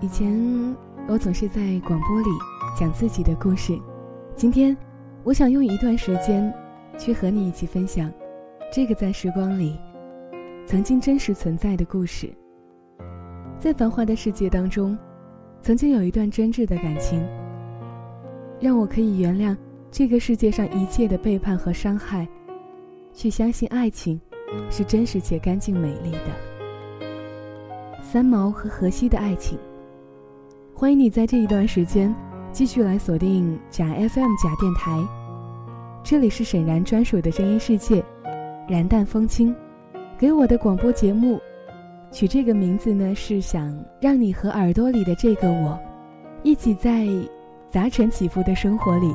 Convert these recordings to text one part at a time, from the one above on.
以前我总是在广播里讲自己的故事，今天我想用一段时间去和你一起分享这个在时光里曾经真实存在的故事。在繁华的世界当中，曾经有一段真挚的感情，让我可以原谅这个世界上一切的背叛和伤害，去相信爱情是真实且干净美丽的。三毛和荷西的爱情，欢迎你在这一段时间继续来锁定假 FM 假电台，这里是沈然专属的声音世界，然淡风轻。给我的广播节目取这个名字呢，是想让你和耳朵里的这个我一起在杂陈起伏的生活里，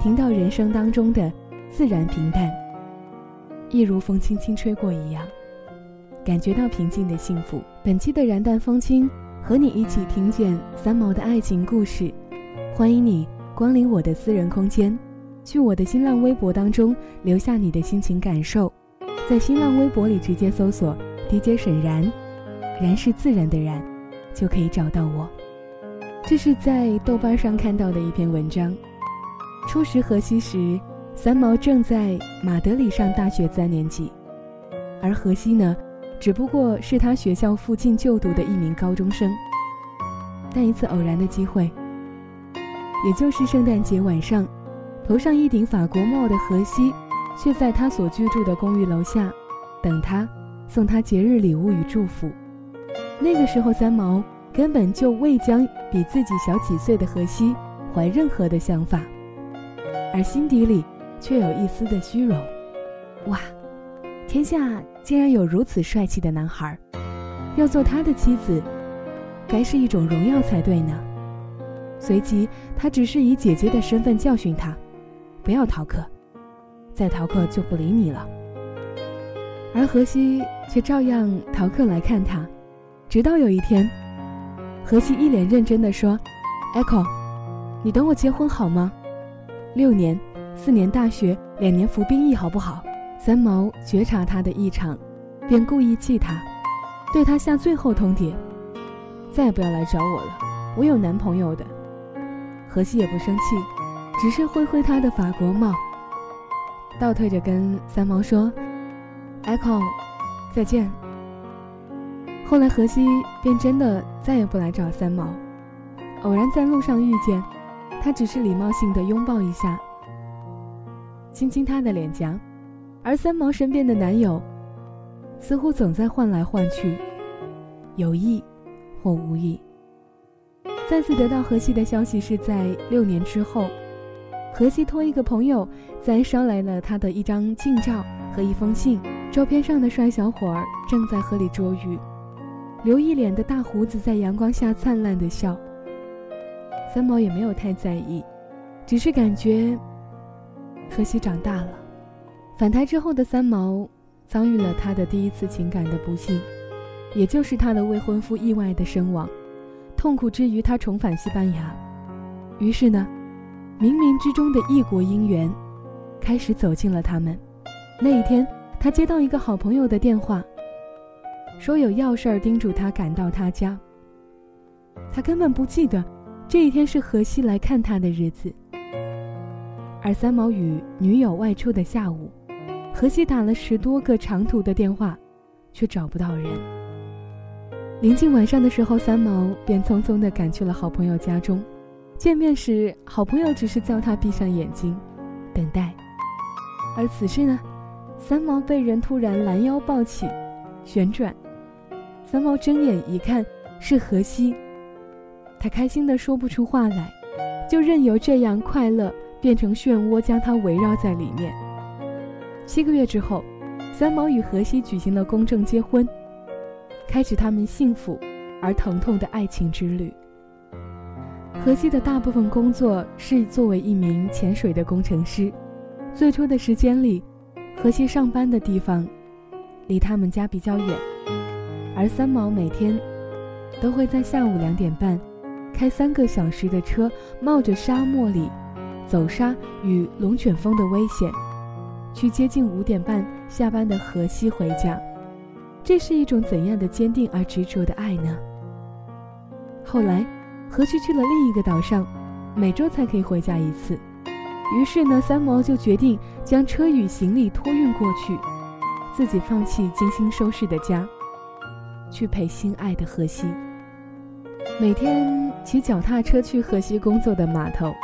听到人生当中的自然平淡，一如风轻轻吹过一样，感觉到平静的幸福。本期的然淡风轻和你一起听见三毛的爱情故事，欢迎你光临我的私人空间，去我的新浪微博当中留下你的心情感受，在新浪微博里直接搜索 DJ 沈然，然是自然的然，就可以找到我。这是在豆瓣上看到的一篇文章。初识荷西时，三毛正在马德里上大学3年级，而荷西呢，只不过是他学校附近就读的一名高中生。但一次偶然的机会，也就是圣诞节晚上，头上一顶法国帽的荷西却在他所居住的公寓楼下等他，送他节日礼物与祝福。那个时候三毛根本就未将比自己小几岁的荷西怀任何的想法，而心底里却有一丝的虚荣。哇，天下竟然有如此帅气的男孩，要做他的妻子该是一种荣耀才对呢。随即他只是以姐姐的身份教训他，不要逃课，再逃课就不理你了。而荷西却照样逃课来看他，直到有一天，荷西一脸认真地说 Echo， 你等我结婚好吗？6年，4年大学，2年服兵役好不好？三毛觉察他的异常，便故意气他，对他下最后通牒，再也不要来找我了，我有男朋友的。荷西也不生气，只是挥挥他的法国帽，倒退着跟三毛说 Echo 再见。后来荷西便真的再也不来找三毛，偶然在路上遇见他，只是礼貌性的拥抱一下，亲亲他的脸颊。而三毛身边的男友似乎总在换来换去，有意或无意。再次得到荷西的消息是在6年之后，荷西托一个朋友在捎来了他的一张近照和一封信，照片上的帅小伙儿正在河里捉鱼，留一脸的大胡子在阳光下灿烂的笑。三毛也没有太在意，只是感觉荷西长大了。返台之后的三毛遭遇了他的第一次情感的不幸，也就是他的未婚夫意外的身亡。痛苦之余，他重返西班牙，于是呢，冥冥之中的异国姻缘开始走进了他们。那一天他接到一个好朋友的电话，说有要事儿叮嘱他赶到他家。他根本不记得这一天是荷西来看他的日子。而三毛与女友外出的下午，荷西打了10多个长途的电话，却找不到人。临近晚上的时候，三毛便匆匆地赶去了好朋友家中。见面时，好朋友只是叫他闭上眼睛等待。而此时呢，三毛被人突然拦腰抱起旋转，三毛睁眼一看是荷西，他开心的说不出话来，就任由这样快乐变成漩涡将他围绕在里面。7个月之后，三毛与荷西举行了公证结婚，开始他们幸福而疼痛的爱情之旅。荷西的大部分工作是作为一名潜水的工程师。最初的时间里，荷西上班的地方离他们家比较远，而三毛每天都会在下午2点半开3个小时的车，冒着沙漠里走沙与龙卷风的危险，去接近5点半下班的荷西回家。这是一种怎样的坚定而执着的爱呢？后来，何须去了另一个岛上，每周才可以回家一次。于是呢，三毛就决定将车与行李托运过去，自己放弃精心收拾的家，去陪心爱的荷西。每天骑脚踏车去荷西工作的码头，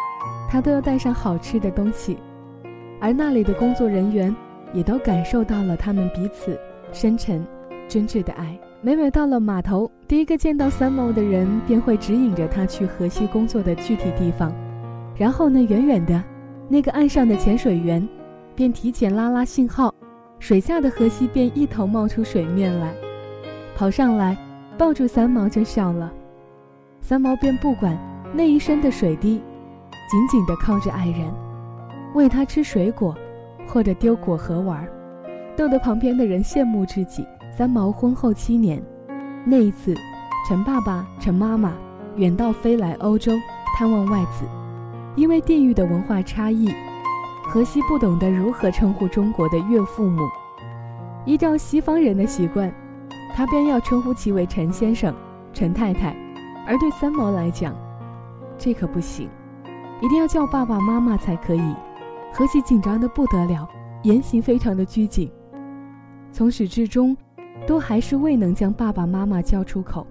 他都要带上好吃的东西，而那里的工作人员也都感受到了他们彼此深沉真挚的爱。每每到了码头，第一个见到三毛的人便会指引着他去荷西工作的具体地方，然后呢，远远的那个岸上的潜水员便提前拉拉信号，水下的荷西便一头冒出水面来，跑上来抱住三毛就笑了。三毛便不管那一身的水滴，紧紧地靠着爱人，喂他吃水果或者丢果核玩，逗得旁边的人羡慕至极。三毛婚后7年，那一次陈爸爸陈妈妈远道飞来欧洲探望外子，因为地域的文化差异，荷西不懂得如何称呼中国的岳父母，依照西方人的习惯，他便要称呼其为陈先生陈太太，而对三毛来讲，这可不行，一定要叫爸爸妈妈才可以。荷西紧张得不得了，言行非常的拘谨，从始至终都还是未能将爸爸妈妈叫出口。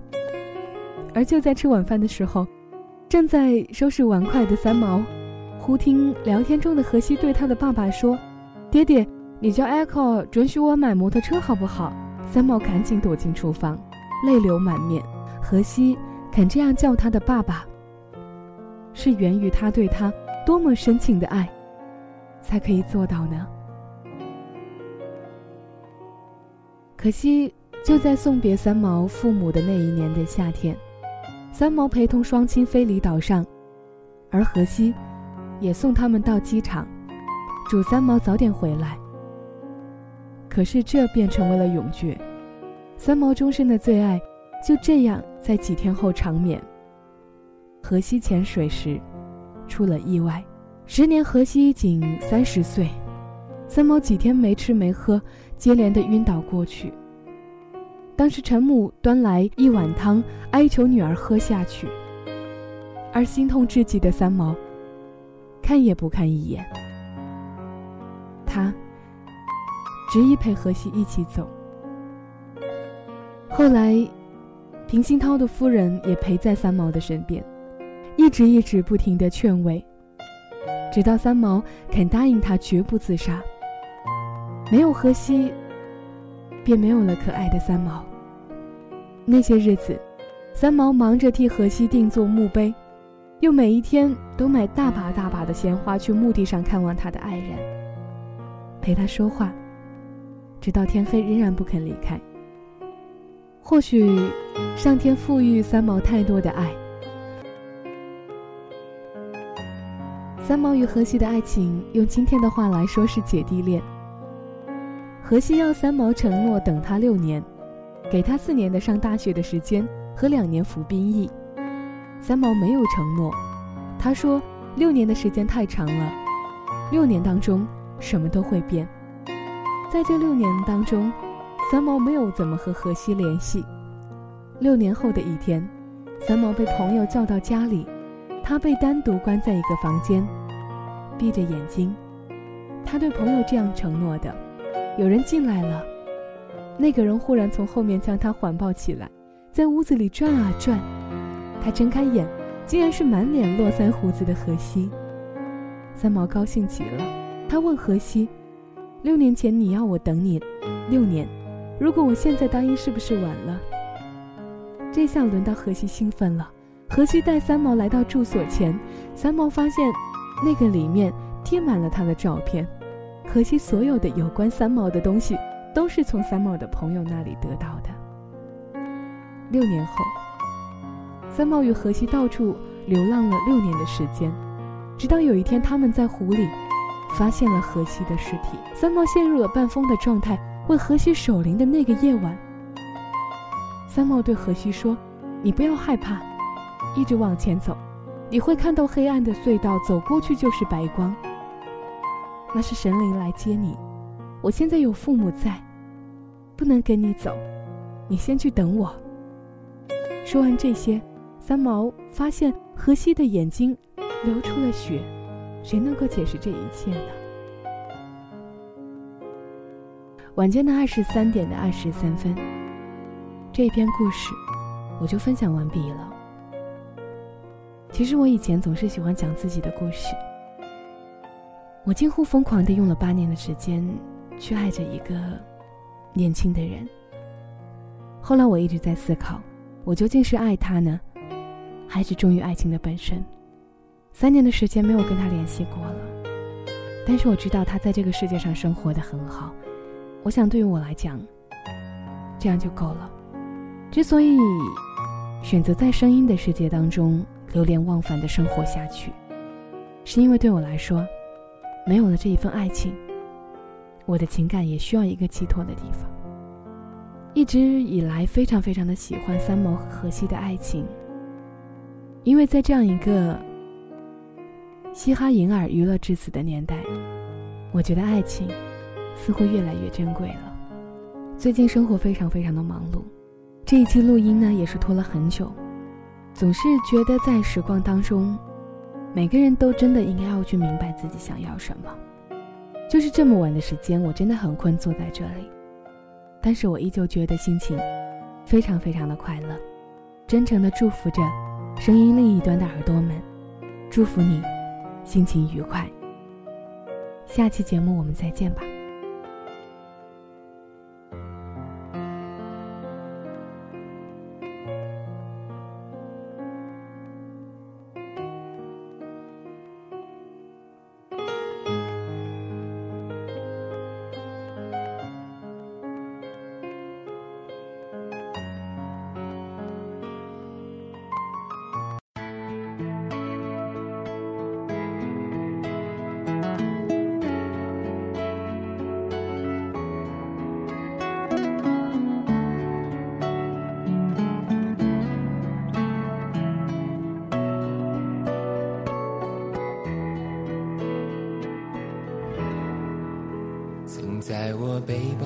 而就在吃晚饭的时候，正在收拾碗筷的三毛忽听聊天中的荷西对他的爸爸说，爹爹，你叫 Echo 准许我买摩托车好不好？三毛赶紧躲进厨房，泪流满面。荷西肯这样叫他的爸爸，是源于他对他多么深情的爱才可以做到呢。可惜就在送别三毛父母的那一年的夏天，三毛陪同双亲飞离岛上，而荷西也送他们到机场，祝三毛早点回来。可是这便成为了永诀，三毛终身的最爱就这样在几天后长眠。荷西潜水时出了意外，时年荷西仅30岁，三毛几天没吃没喝，接连的晕倒过去。当时陈母端来一碗汤，哀求女儿喝下去，而心痛至极的三毛看也不看一眼，他执意陪荷西一起走。后来平鑫涛的夫人也陪在三毛的身边，一直不停地劝慰，直到三毛肯答应他绝不自杀。没有荷西，便没有了可爱的三毛。那些日子，三毛忙着替荷西定做墓碑，又每一天都买大把的鲜花去墓地上看望他的爱人，陪他说话，直到天黑仍然不肯离开。或许上天赋予三毛太多的爱，三毛与荷西的爱情用今天的话来说是姐弟恋。荷西要三毛承诺等他6年，给他4年的上大学的时间和2年服兵役。三毛没有承诺，他说6年的时间太长了，6年当中什么都会变。在这6年当中，三毛没有怎么和荷西联系。6年后的一天，三毛被朋友叫到家里，他被单独关在一个房间，闭着眼睛。他对朋友这样承诺的，有人进来了，那个人忽然从后面将他环抱起来，在屋子里转啊转。他睁开眼，竟然是满脸络腮胡子的荷西。三毛高兴极了，他问荷西，6年前你要我等你6年，如果我现在答应是不是晚了？这下轮到荷西兴奋了。荷西带三毛来到住所前，三毛发现那个里面贴满了他的照片。荷西所有的有关三毛的东西都是从三毛的朋友那里得到的。6年后，三毛与荷西到处流浪了6年的时间，直到有一天他们在湖里发现了荷西的尸体。三毛陷入了半疯的状态，为荷西守灵的那个夜晚，三毛对荷西说，你不要害怕，一直往前走，你会看到黑暗的隧道，走过去就是白光，那是神灵来接你。我现在有父母在，不能跟你走，你先去等我。说完这些，三毛发现荷西的眼睛流出了血，谁能够解释这一切呢？晚间的23:23，这篇故事我就分享完毕了。其实我以前总是喜欢讲自己的故事，我近乎疯狂地用了8年的时间去爱着一个年轻的人。后来我一直在思考，我究竟是爱他呢，还是忠于爱情的本身？3年的时间没有跟他联系过了，但是我知道他在这个世界上生活得很好，我想对于我来讲，这样就够了。之所以选择在声音的世界当中流连忘返地生活下去，是因为对我来说，没有了这一份爱情，我的情感也需要一个寄托的地方。一直以来非常非常的喜欢三毛和荷西的爱情，因为在这样一个嘻哈银耳娱乐至死的年代，我觉得爱情似乎越来越珍贵了。最近生活非常非常的忙碌，这一期录音呢也是拖了很久，总是觉得在时光当中，每个人都真的应该要去明白自己想要什么。就是这么晚的时间，我真的很困，坐在这里，但是我依旧觉得心情非常非常的快乐。真诚的祝福着声音另一端的耳朵们，祝福你心情愉快。下期节目我们再见吧。在我背包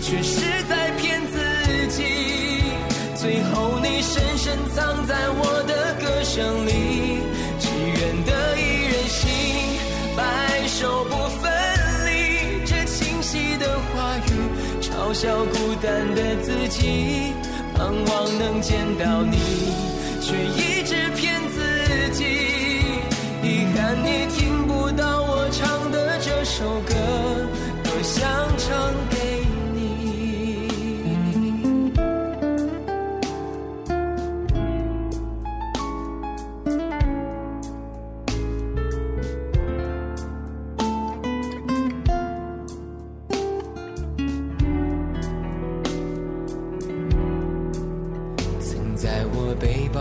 却是在骗自己。最后你深深藏在我的歌声里，只愿得一人心，白首不分离。这清晰的话语，嘲笑孤单的自己，盼望能见到你，却一直骗自己。遗憾你听不到我唱的这首歌，多想唱给你。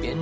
变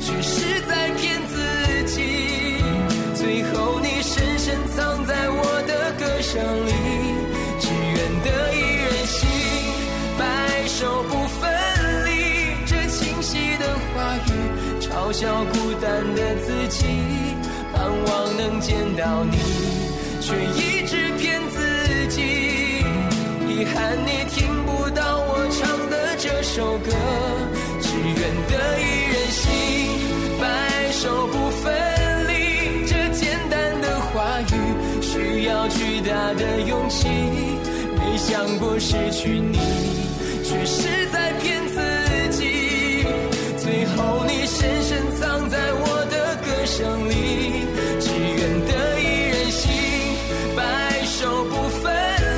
只是在骗自己，最后你深深藏在我的歌声里，只愿得一人心，白首不分离。这清晰的话语嘲笑孤单的自己，盼望能见到你，却一直骗自己，遗憾你听不到我唱的这首歌，只愿得一人心，白首不分离。这简单的话语需要巨大的勇气，没想过失去你，却是在骗自己，最后你深深藏在我的歌声里，只愿得一人心，白首不分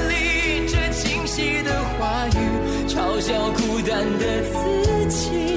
离。这清晰的话语嘲笑孤单的自己。